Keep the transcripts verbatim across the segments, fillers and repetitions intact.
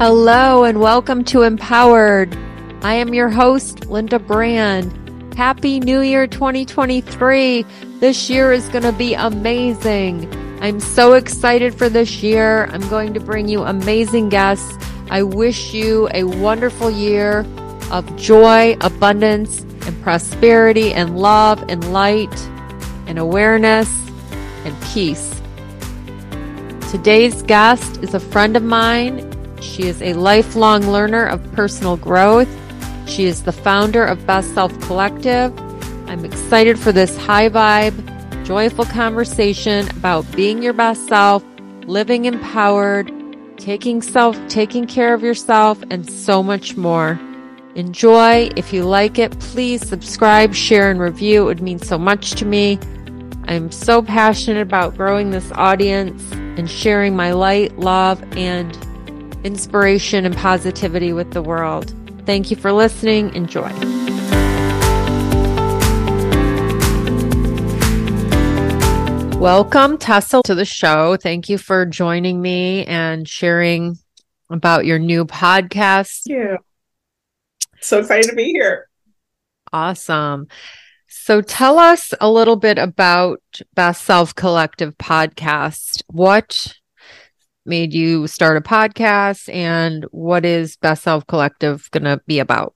Hello and welcome to Empowered. I am your host, Linda Brand. Happy New Year twenty twenty-three. This year is going to be amazing. I'm so excited for this year. I'm going to bring you amazing guests. I wish you a wonderful year of joy, abundance, and prosperity, and love, and light, and awareness, and peace. Today's guest is a friend of mine. She is a lifelong learner of personal growth. She is the founder of Best Self Collective. I'm excited for this high vibe, joyful conversation about being your best self, living empowered, taking self, taking care of yourself, and so much more. Enjoy. If you like it, please subscribe, share, and review. It would mean so much to me. I'm so passionate about growing this audience and sharing my light, love, and inspiration and positivity with the world. Thank you for listening. Enjoy. Welcome, Tessa, to the show. Thank you for joining me and sharing about your new podcast. Thank you. So excited to be here. Awesome. So tell us a little bit about Best Self Collective podcast. What made you start a podcast, and what is Best Self Collective going to be about?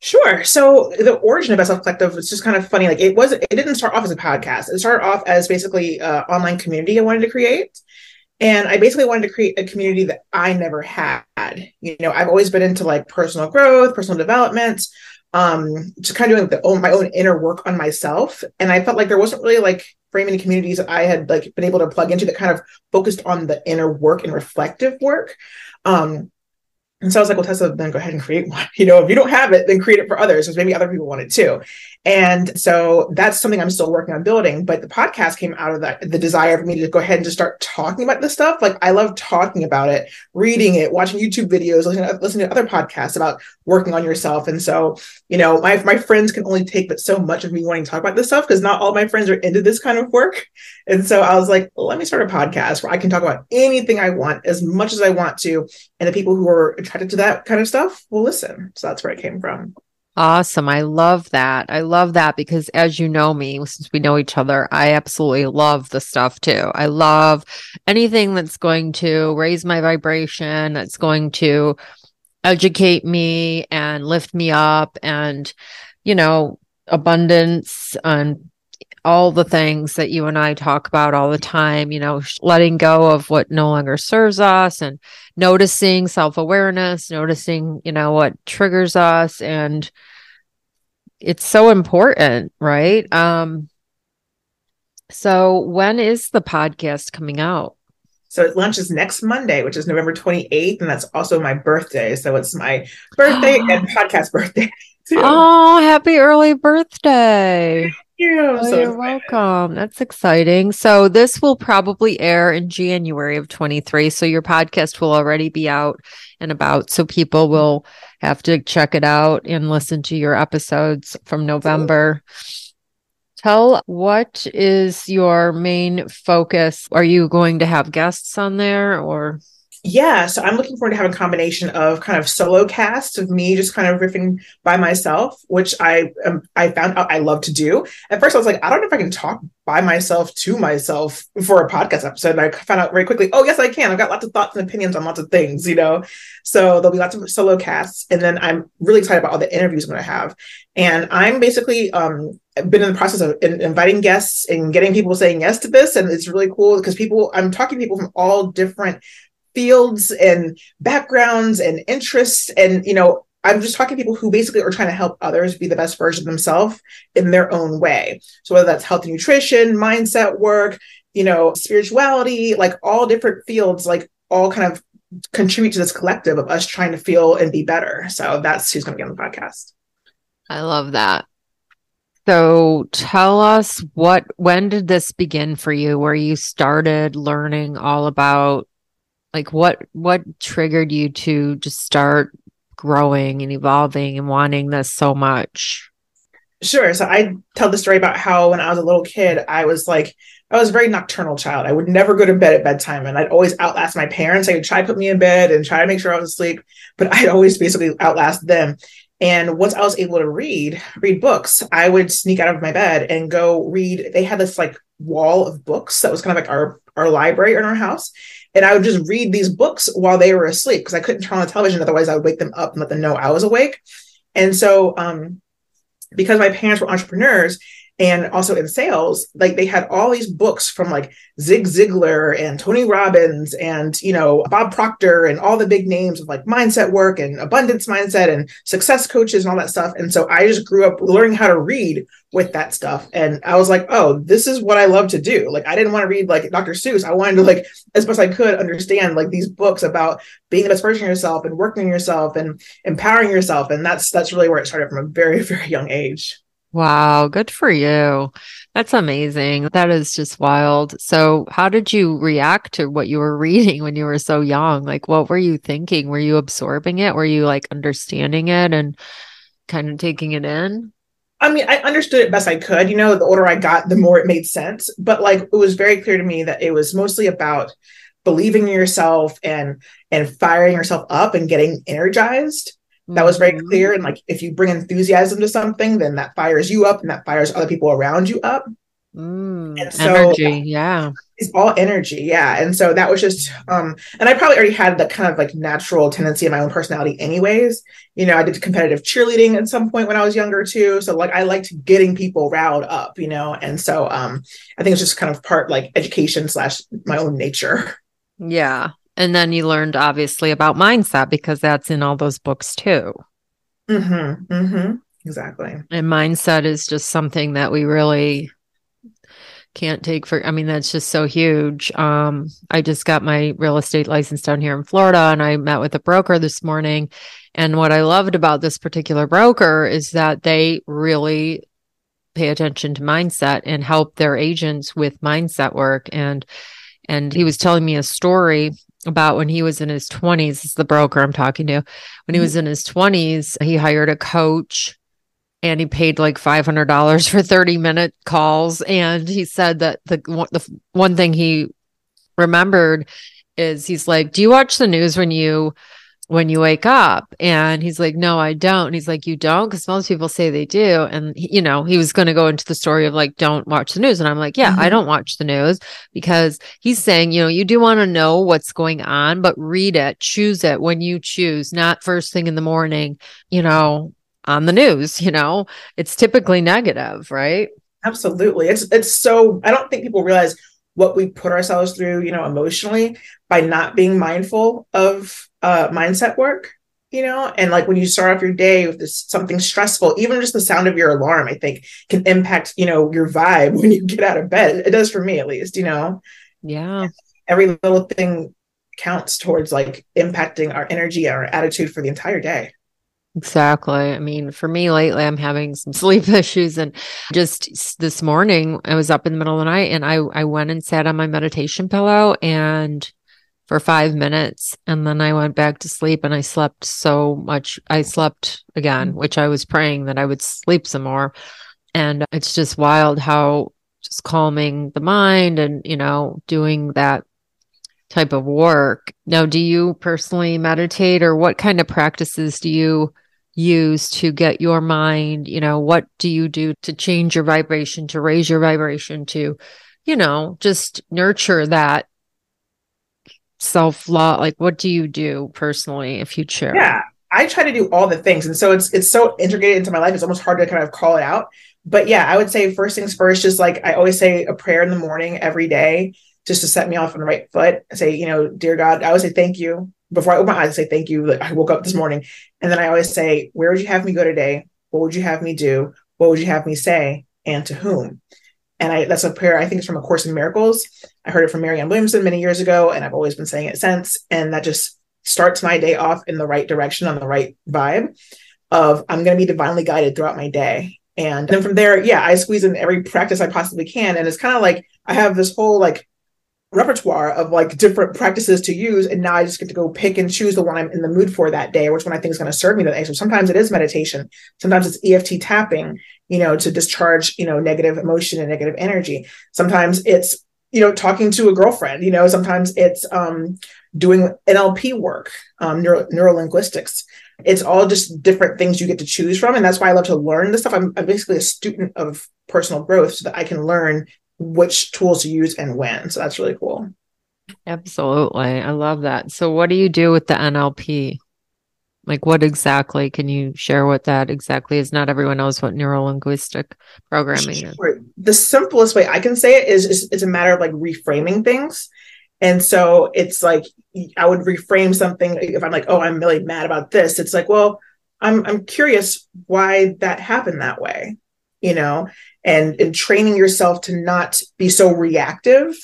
Sure. So the origin of Best Self Collective was just kind of funny. Like it was, it didn't start off as a podcast. It started off as basically an online community I wanted to create. And I basically wanted to create a community that I never had. You know, I've always been into like personal growth, personal development, um, just kind of doing the own, my own inner work on myself. And I felt like there wasn't really like very many communities that I had like been able to plug into that kind of focused on the inner work and reflective work. Um, and so I was like, well, Tessa, then go ahead and create one. You know, if you don't have it, then create it for others, because maybe other people want it too. And so that's something I'm still working on building. But the podcast came out of that, the desire for me to go ahead and just start talking about this stuff. Like I love talking about it, reading it, watching YouTube videos, listening to, listening to other podcasts about working on yourself. And so, you know, my, my friends can only take but so much of me wanting to talk about this stuff, because not all my friends are into this kind of work. And so I was like, well, let me start a podcast where I can talk about anything I want, as much as I want to. And the people who are attracted to that kind of stuff will listen. So that's where it came from. Awesome. I love that. I love that because, as you know me, since we know each other, I absolutely love the stuff too. I love anything that's going to raise my vibration, that's going to educate me and lift me up, and, you know, abundance and all the things that you and I talk about all the time, you know, letting go of what no longer serves us and noticing self-awareness, noticing, you know, what triggers us. And it's so important, right? Um, so when is the podcast coming out? So it launches next Monday, which is November twenty-eighth. And that's also my birthday. So it's my birthday and podcast birthday too. Oh, happy early birthday. You. Oh, so you're excited. Welcome. That's exciting. So this will probably air in January of twenty-three. So your podcast will already be out and about. So people will have to check it out and listen to your episodes from November. Absolutely. Tell, what is your main focus? Are you going to have guests on there, or? Yeah. So I'm looking forward to having a combination of kind of solo casts of me just kind of riffing by myself, which I um, I found out I love to do. At first I was like, I don't know if I can talk by myself to myself for a podcast episode. And I found out very quickly, oh, yes, I can. I've got lots of thoughts and opinions on lots of things, you know? So there'll be lots of solo casts. And then I'm really excited about all the interviews I'm going to have. And I'm basically um, been in the process of in- inviting guests and getting people saying yes to this. And it's really cool because people, I'm talking to people from all different fields and backgrounds and interests. And, you know, I'm just talking to people who basically are trying to help others be the best version of themselves in their own way. So whether that's health and nutrition, mindset work, you know, spirituality, like all different fields, like all kind of contribute to this collective of us trying to feel and be better. So that's who's going to be on the podcast. I love that. So tell us what, when did this begin for you, where you started learning all about, like what, what triggered you to just start growing and evolving and wanting this so much? Sure. So I tell the story about how when I was a little kid, I was like, I was a very nocturnal child. I would never go to bed at bedtime, and I'd always outlast my parents. I would try to put me in bed and try to make sure I was asleep, but I'd always basically outlast them. And once I was able to read, read books, I would sneak out of my bed and go read. They had this like wall of books that was kind of like our, our library in our house. And I would just read these books while they were asleep because I couldn't turn on the television. Otherwise I would wake them up and let them know I was awake. And so um, because my parents were entrepreneurs and also in sales, like they had all these books from like Zig Ziglar and Tony Robbins and, you know, Bob Proctor and all the big names of like mindset work and abundance mindset and success coaches and all that stuff. And so I just grew up learning how to read with that stuff. And I was like, oh, this is what I love to do. Like, I didn't want to read like Doctor Seuss. I wanted to like, as best I could, understand like these books about being the best version of yourself and working on yourself and empowering yourself. And that's, that's really where it started from a very, very young age. Wow. Good for you. That's amazing. That is just wild. So how did you react to what you were reading when you were so young? Like, what were you thinking? Were you absorbing it? Were you like understanding it and kind of taking it in? I mean, I understood it best I could. You know, the older I got, the more it made sense. But like, it was very clear to me that it was mostly about believing in yourself and, and firing yourself up and getting energized. That was very clear. And like, if you bring enthusiasm to something, then that fires you up and that fires other people around you up. Mm, and so, energy, yeah. It's all energy. Yeah. And so that was just, um, and I probably already had that kind of like natural tendency in my own personality anyways. You know, I did competitive cheerleading at some point when I was younger too. So like, I liked getting people riled up, you know? And so um, I think it's just kind of part like education slash my own nature. Yeah. And then you learned, obviously, about mindset because that's in all those books, too. Mm-hmm. Mm-hmm. Exactly. And mindset is just something that we really can't take for. I mean, that's just so huge. Um, I just got my real estate license down here in Florida, and I met with a broker this morning. And what I loved about this particular broker is that they really pay attention to mindset and help their agents with mindset work. And and he was telling me a story about when he was in his twenties, this is the broker I'm talking to. When he was in his twenties, he hired a coach and he paid like five hundred dollars for thirty minute calls. And he said that the, the one thing he remembered is he's like, do you watch the news when you, when you wake up? And he's like, no, I don't. And he's like, you don't? Because most people say they do. And he, you know, he was going to go into the story of like, don't watch the news. And I'm like, yeah, mm-hmm. I don't watch the news because he's saying, you know, you do want to know what's going on, but read it, choose it when you choose, not first thing in the morning, you know, on the news, you know, it's typically negative, right? Absolutely. It's, it's so, I don't think people realize what we put ourselves through, you know, emotionally by not being mindful of uh, mindset work, you know, and like when you start off your day with this, something stressful, even just the sound of your alarm, I think can impact, you know, your vibe when you get out of bed. It does for me at least, you know? Yeah. Every little thing counts towards like impacting our energy, our attitude for the entire day. Exactly. I mean, for me lately, I'm having some sleep issues. And just this morning I was up in the middle of the night and I, I went and sat on my meditation pillow and for five minutes. And then I went back to sleep and I slept so much. I slept again, which I was praying that I would sleep some more. And it's just wild how just calming the mind and, you know, doing that type of work. Now, do you personally meditate or what kind of practices do you use to get your mind? You know, what do you do to change your vibration, to raise your vibration, to, you know, just nurture that self-love? Like, what do you do personally, if you share? Yeah, I try to do all the things. And so it's it's so integrated into my life, it's almost hard to kind of call it out. But yeah, I would say first things first, just like I always say a prayer in the morning every day, just to set me off on the right foot. I say, you know, dear God, I always say thank you. Before I open my eyes, I say thank you. Like, I woke up this morning. And then I always say, where would you have me go today? What would you have me do? What would you have me say? And to whom? And I, that's a prayer, I think it's from A Course in Miracles. I heard it from Marianne Williamson many years ago, and I've always been saying it since. And that just starts my day off in the right direction, on the right vibe of I'm going to be divinely guided throughout my day. And then from there, yeah, I squeeze in every practice I possibly can. And it's kind of like I have this whole like repertoire of like different practices to use. And now I just get to go pick and choose the one I'm in the mood for that day, which one I think is going to serve me that day. So sometimes it is meditation. Sometimes it's E F T tapping. you know, to discharge, you know, negative emotion and negative energy. Sometimes it's, you know, talking to a girlfriend, you know, sometimes it's um, doing N L P work, um, neuro, neuro-linguistics. It's all just different things you get to choose from. And that's why I love to learn this stuff. I'm, I'm basically a student of personal growth so that I can learn which tools to use and when. So that's really cool. Absolutely. I love that. So what do you do with the N L P? Like what exactly, can you share what that exactly is? Not everyone knows what neuro-linguistic programming sure. is. The simplest way I can say it is, is it's a matter of like reframing things. And so it's like, I would reframe something. If I'm like, oh, I'm really mad about this. It's like, well, I'm I'm curious why that happened that way, you know, and, and training yourself to not be so reactive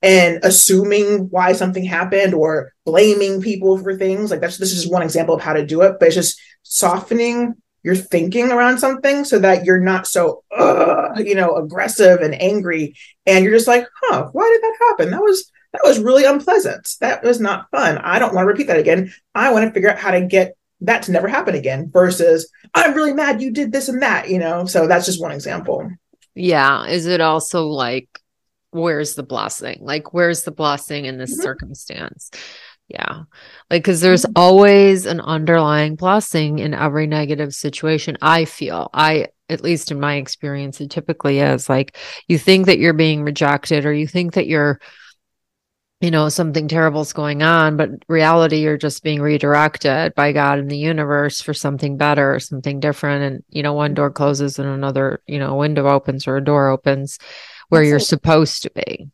and assuming why something happened or blaming people for things. Like that's, this is one example of how to do it, but it's just softening your thinking around something so that you're not so, uh, you know, aggressive and angry. And you're just like, huh, why did that happen? That was, that was really unpleasant. That was not fun. I don't want to repeat that again. I want to figure out how to get that to never happen again versus I'm really mad you did this and that, you know? So that's just one example. Yeah. Is it also like, where's the blessing? Like, where's the blessing in this mm-hmm. circumstance? Yeah. Like, because there's mm-hmm. always an underlying blessing in every negative situation. I feel I, at least in my experience, it typically is like, you think that you're being rejected or you think that you're, you know, something terrible is going on, but reality, you're just being redirected by God and the universe for something better or something different. And, you know, one door closes and another, you know, window opens or a door opens where you're supposed to be.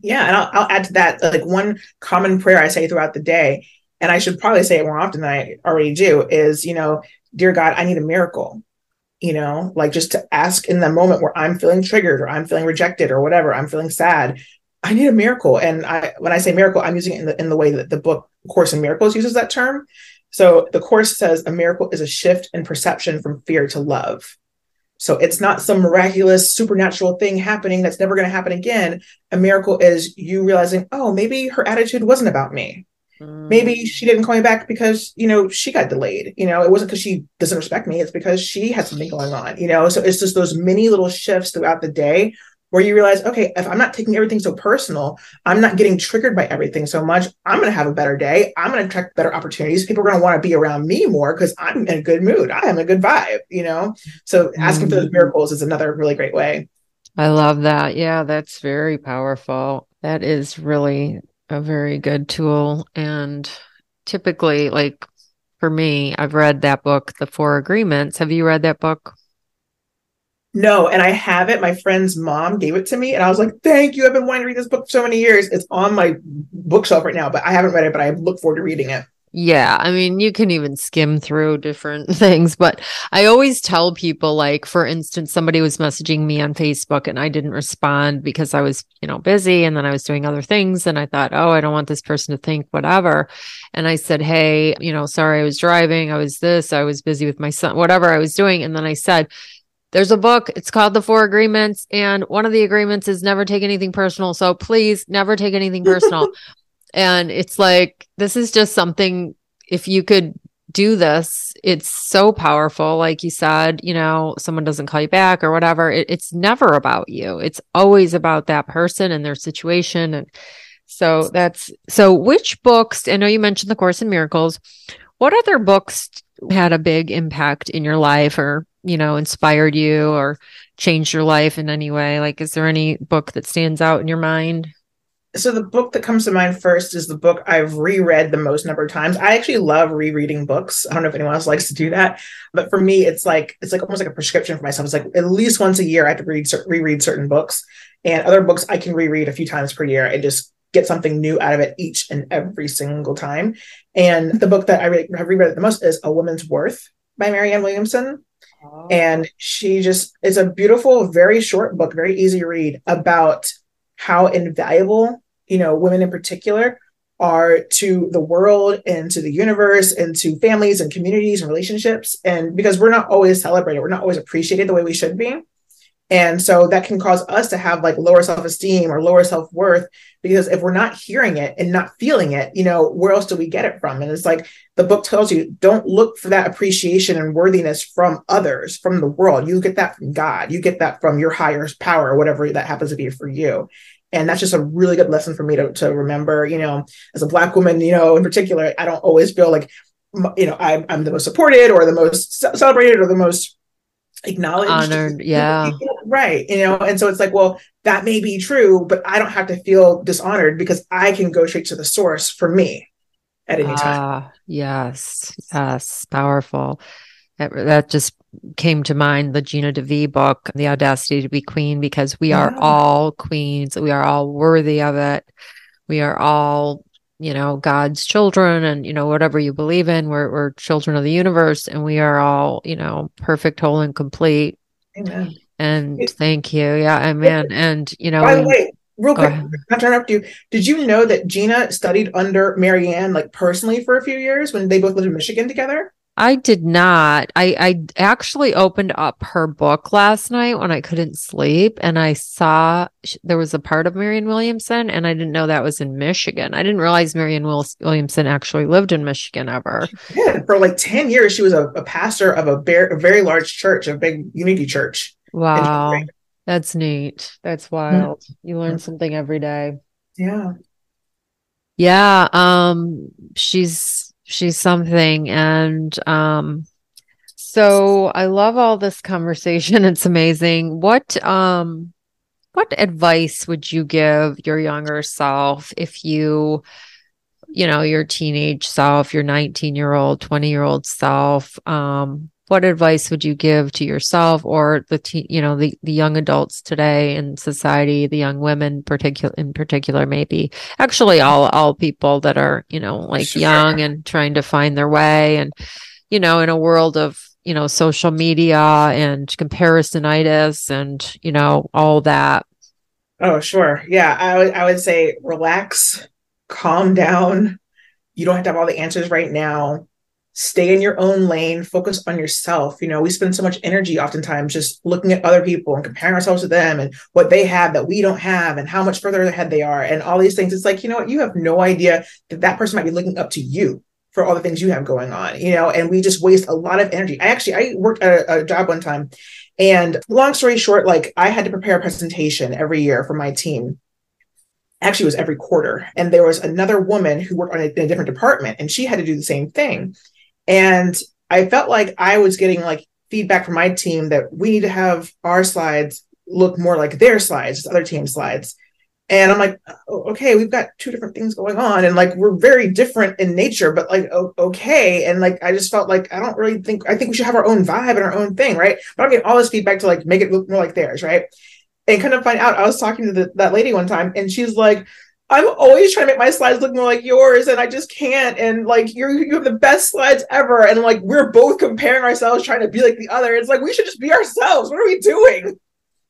Yeah. And I'll, I'll add to that, like one common prayer I say throughout the day, and I should probably say it more often than I already do is, you know, dear God, I need a miracle, you know, like just to ask in the moment where I'm feeling triggered or I'm feeling rejected or whatever, I'm feeling sad, I need a miracle. And I, when I say miracle, I'm using it in the, in the way that the book Course in Miracles uses that term. So the Course says a miracle is a shift in perception from fear to love. So it's not some miraculous supernatural thing happening that's never going to happen again. A miracle is you realizing, oh, maybe her attitude wasn't about me. Mm. Maybe she didn't call me back because, you know, she got delayed. You know, it wasn't because she doesn't respect me. It's because she has something going on, you know? So it's just those mini little shifts throughout the day where you realize, okay, if I'm not taking everything so personal, I'm not getting triggered by everything so much, I'm going to have a better day. I'm going to attract better opportunities. People are going to want to be around me more because I'm in a good mood. I am a good vibe, you know? So asking for those miracles is another really great way. I love that. Yeah, that's very powerful. That is really a very good tool. And typically, like for me, I've read that book, The Four Agreements. Have you read that book? No, and I have it. My friend's mom gave it to me, and I was like, thank you. I've been wanting to read this book for so many years. It's on my bookshelf right now, but I haven't read it, but I look forward to reading it. Yeah, I mean, you can even skim through different things, but I always tell people, like, for instance, somebody was messaging me on Facebook and I didn't respond because I was, you know, busy and then I was doing other things and I thought, oh, I don't want this person to think whatever. And I said, hey, you know, sorry, I was driving. I was this, I was busy with my son, whatever I was doing. And then I said, there's a book, it's called The Four Agreements, and one of the agreements is never take anything personal. So please never take anything personal. And it's like, this is just something, if you could do this, it's so powerful. Like you said, you know, someone doesn't call you back or whatever. It, it's never about you. It's always about that person and their situation. And so that's, so which books, I know you mentioned The Course in Miracles, what other books had a big impact in your life or, you know, inspired you or changed your life in any way? Like, is there any book that stands out in your mind? So the book that comes to mind first is the book I've reread the most number of times. I actually love rereading books. I don't know if anyone else likes to do that, but for me, it's like, it's like almost like a prescription for myself. It's like at least once a year, I have to read, reread certain books, and other books I can reread a few times per year and just get something new out of it each and every single time. And the book that I re- have reread the most is A Woman's Worth by Marianne Williamson. Oh. And she just, it's a beautiful, very short book, very easy to read about how invaluable, you know, women in particular are to the world and to the universe and to families and communities and relationships. And because we're not always celebrated, we're not always appreciated the way we should be. And so that can cause us to have like lower self-esteem or lower self-worth, because if we're not hearing it and not feeling it, you know, where else do we get it from? And it's like the book tells you, don't look for that appreciation and worthiness from others, from the world. You get that from God. You get that from your higher power, or whatever that happens to be for you. And that's just a really good lesson for me to, to remember, you know, as a Black woman, you know, in particular, I don't always feel like, you know, I, I'm the most supported or the most celebrated or the most acknowledged. Honored, yeah. Right. You know, and so it's like, well, that may be true, but I don't have to feel dishonored because I can go straight to the source for me at any ah, time. Yes. Yes. Powerful. That, that just came to mind, the Gina DeVee book, The Audacity to Be Queen, because we yeah. are all queens. We are all worthy of it. We are all, you know, God's children, and, you know, whatever you believe in, we're, we're children of the universe, and we are all, you know, perfect, whole, and complete. Amen. And it, thank you. Yeah. Amen. It, and, you know, by the way, real quick, I'm not trying to interrupt you. Did you know that Gina studied under Marianne, like personally, for a few years when they both lived in Michigan together? I did not. I, I actually opened up her book last night when I couldn't sleep, and I saw sh- there was a part of Marianne Williamson, and I didn't know that was in Michigan. I didn't realize Marianne Will- Williamson actually lived in Michigan ever. Yeah, for like ten years, she was a, a pastor of a, bear, a very large church, a big unity church. Wow. That's neat. That's wild. Mm-hmm. You learn something every day. Yeah. Yeah. Um, she's... She's something. And um, so I love all this conversation. It's amazing. What um, what advice would you give your younger self if you, you know, your teenage self, your nineteen-year-old, twenty-year-old self? Um, what advice would you give to yourself or the, te- you know, the, the young adults today in society, the young women particular in particular, maybe actually all, all people that are, you know, like sure. young and trying to find their way, and, you know, in a world of, you know, social media and comparisonitis and, you know, all that. Oh, sure. Yeah. I would, I would say relax, calm down. You don't have to have all the answers right now. Stay in your own lane, focus on yourself. You know, we spend so much energy oftentimes just looking at other people and comparing ourselves to them and what they have that we don't have and how much further ahead they are and all these things. It's like, you know what? You have no idea that that person might be looking up to you for all the things you have going on, you know, and we just waste a lot of energy. I actually, I worked at a, a job one time, and long story short, like I had to prepare a presentation every year for my team. Actually, it was every quarter. And there was another woman who worked on a, in a different department, and she had to do the same thing. And I felt like I was getting like feedback from my team that we need to have our slides look more like their slides, other team slides. And I'm like, oh, okay, we've got two different things going on. And like, we're very different in nature, but like, oh, okay. And like, I just felt like, I don't really think, I think we should have our own vibe and our own thing. Right. But I'm getting all this feedback to like, make it look more like theirs. Right. And kind of find out, I was talking to the, that lady one time, and she's like, I'm always trying to make my slides look more like yours, and I just can't. And like, you you have the best slides ever. And like, we're both comparing ourselves, trying to be like the other. It's like, we should just be ourselves. What are we doing?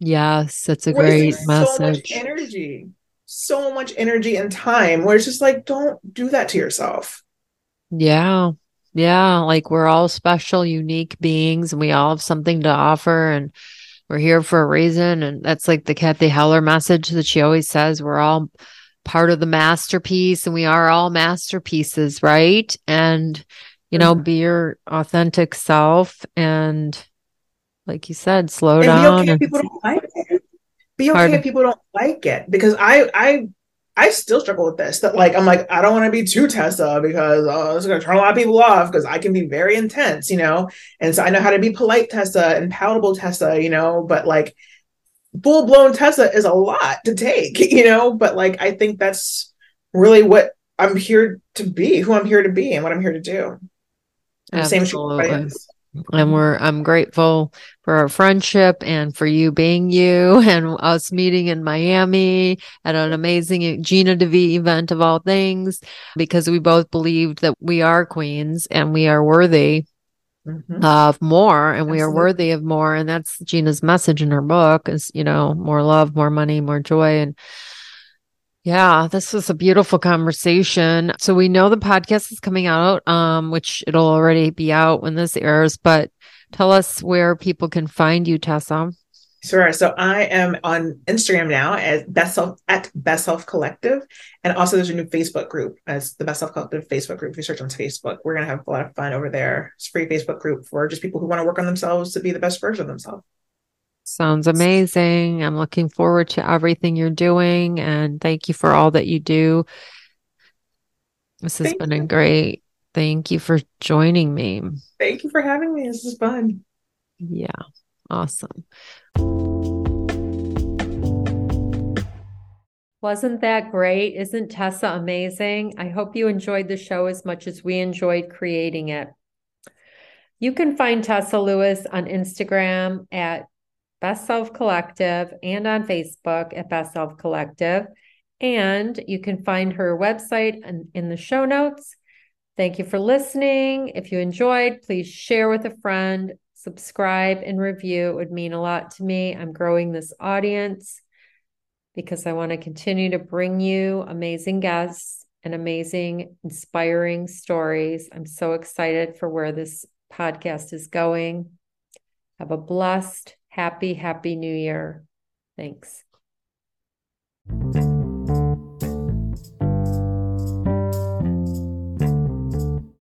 Yes. That's a great message. So much energy, so much energy and time, where it's just like, don't do that to yourself. Yeah. Yeah. Like, we're all special, unique beings, and we all have something to offer, and we're here for a reason. And that's like the Kathy Heller message that she always says, we're all part of the masterpiece, and we are all masterpieces, right? And, you know, be your authentic self, and like you said, slow and down. Be okay and- if people don't like it. Be okay Pardon? if people don't like it, because I, I, I still struggle with this. That like, I'm like, I don't want to be too Tessa, because oh, it's going to turn a lot of people off, because I can be very intense, you know. And so I know how to be polite Tessa and palatable Tessa, you know, but like, full-blown Tessa is a lot to take, you know, but like, I think that's really what I'm here to be, who I'm here to be, and what I'm here to do. And same as everybody else. And we're, I'm grateful for our friendship and for you being you, and us meeting in Miami at an amazing Gina DeVee event of all things, because we both believed that we are queens and we are worthy Mm-hmm. of more, and Absolutely. we are worthy of more. And that's Gina's message in her book is, you know, more love, more money, more joy. And yeah, this was a beautiful conversation. So we know the podcast is coming out, um, which it'll already be out when this airs, but tell us where people can find you, Tessa. Sure. So I am on Instagram now as Best Self, at Best Self Collective. And also there's a new Facebook group as the Best Self Collective Facebook group. If you search on Facebook, we're going to have a lot of fun over there. It's a free Facebook group for just people who want to work on themselves to be the best version of themselves. Sounds amazing. I'm looking forward to everything you're doing. And thank you for all that you do. This has thank been you. a great, thank you for joining me. Thank you for having me. This is fun. Yeah. Awesome. Wasn't that great? Isn't Tessa amazing? I hope you enjoyed the show as much as we enjoyed creating it. You can find Tessa Lewis on Instagram at Best Self Collective and on Facebook at Best Self Collective. And you can find her website in the show notes. Thank you for listening. If you enjoyed, please share with a friend. Subscribe and review. It would mean a lot to me. I'm growing this audience because I want to continue to bring you amazing guests and amazing, inspiring stories. I'm so excited for where this podcast is going. Have a blessed, happy, happy new year. Thanks.